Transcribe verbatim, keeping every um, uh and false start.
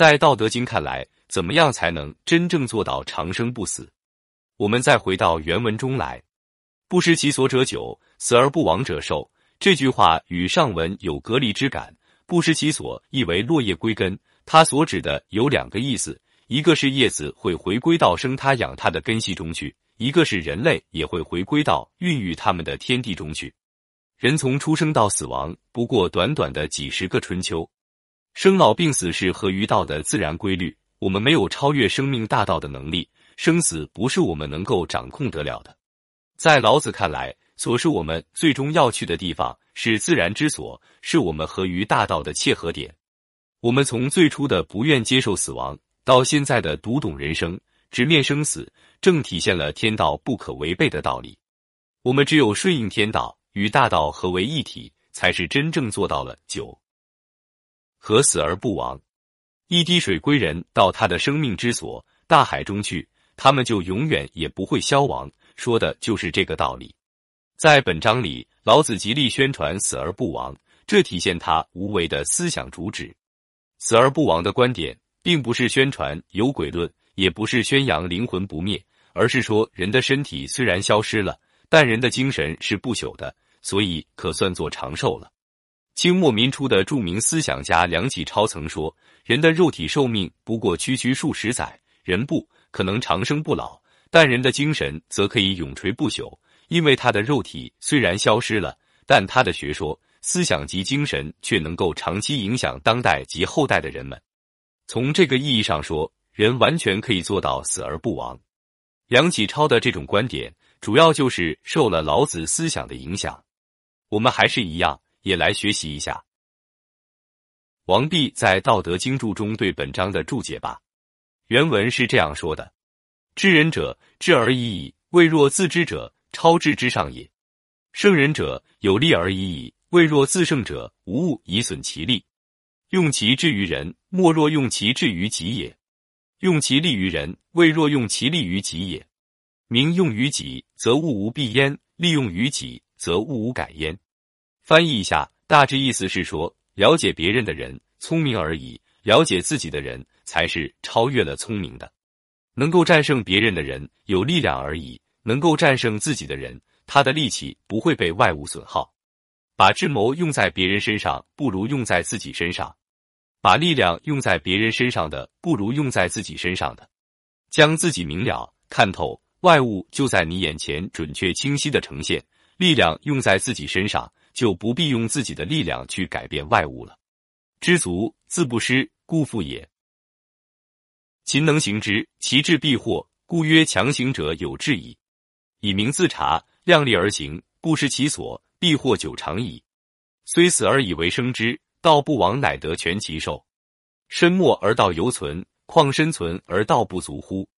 在《道德经》看来，怎么样才能真正做到长生不死？我们再回到原文中来，“不失其所者久，死而不亡者寿。”这句话与上文有隔离之感。不失其所意为落叶归根，它所指的有两个意思，一个是叶子会回归到生它养它的根系中去，一个是人类也会回归到孕育它们的天地中去。人从出生到死亡，不过短短的几十个春秋。生老病死是合于道的自然规律，我们没有超越生命大道的能力，生死不是我们能够掌控得了的。在老子看来，所是我们最终要去的地方，是自然之所，是我们合于大道的切合点。我们从最初的不愿接受死亡，到现在的读懂人生，直面生死，正体现了天道不可违背的道理。我们只有顺应天道，与大道合为一体，才是真正做到了久和死而不亡。一滴水归人到它的生命之所，大海中去，它们就永远也不会消亡，说的就是这个道理。在本章里，老子极力宣传死而不亡，这体现他无为的思想主旨。死而不亡的观点并不是宣传有鬼论，也不是宣扬灵魂不灭，而是说人的身体虽然消失了，但人的精神是不朽的，所以可算作长寿了。清末民初的著名思想家梁启超曾说，人的肉体寿命不过区区数十载，人不可能长生不老，但人的精神则可以永垂不朽，因为他的肉体虽然消失了，但他的学说、思想及精神却能够长期影响当代及后代的人们。从这个意义上说，人完全可以做到死而不亡。梁启超的这种观点主要就是受了老子思想的影响，我们还是一样，也来学习一下。王弼在《道德经》注中对本章的注解吧。原文是这样说的：“知人者，知而已矣；未若自知者，超知之上也。胜人者，有力而已矣；未若自胜者，无物以损其力。用其智于人，莫若用其智于己也；用其利于人，未若用其利于己也。民用于己，则物无弊焉；利用于己，则物无改焉。”翻译一下，大致意思是说，了解别人的人聪明而已，了解自己的人才是超越了聪明的。能够战胜别人的人有力量而已，能够战胜自己的人，他的力气不会被外物损耗。把智谋用在别人身上，不如用在自己身上；把力量用在别人身上的，不如用在自己身上的。将自己明了、看透，外物就在你眼前准确清晰地呈现。力量用在自己身上，就不必用自己的力量去改变外物了。知足自不失，故富也。勤能行之，其志必获，故曰强行者有志矣。以明自察，量力而行，不失其所，必获久长矣。虽死而以为生之，道不亡，乃得全其寿。身没而道犹存，况身存而道不足乎？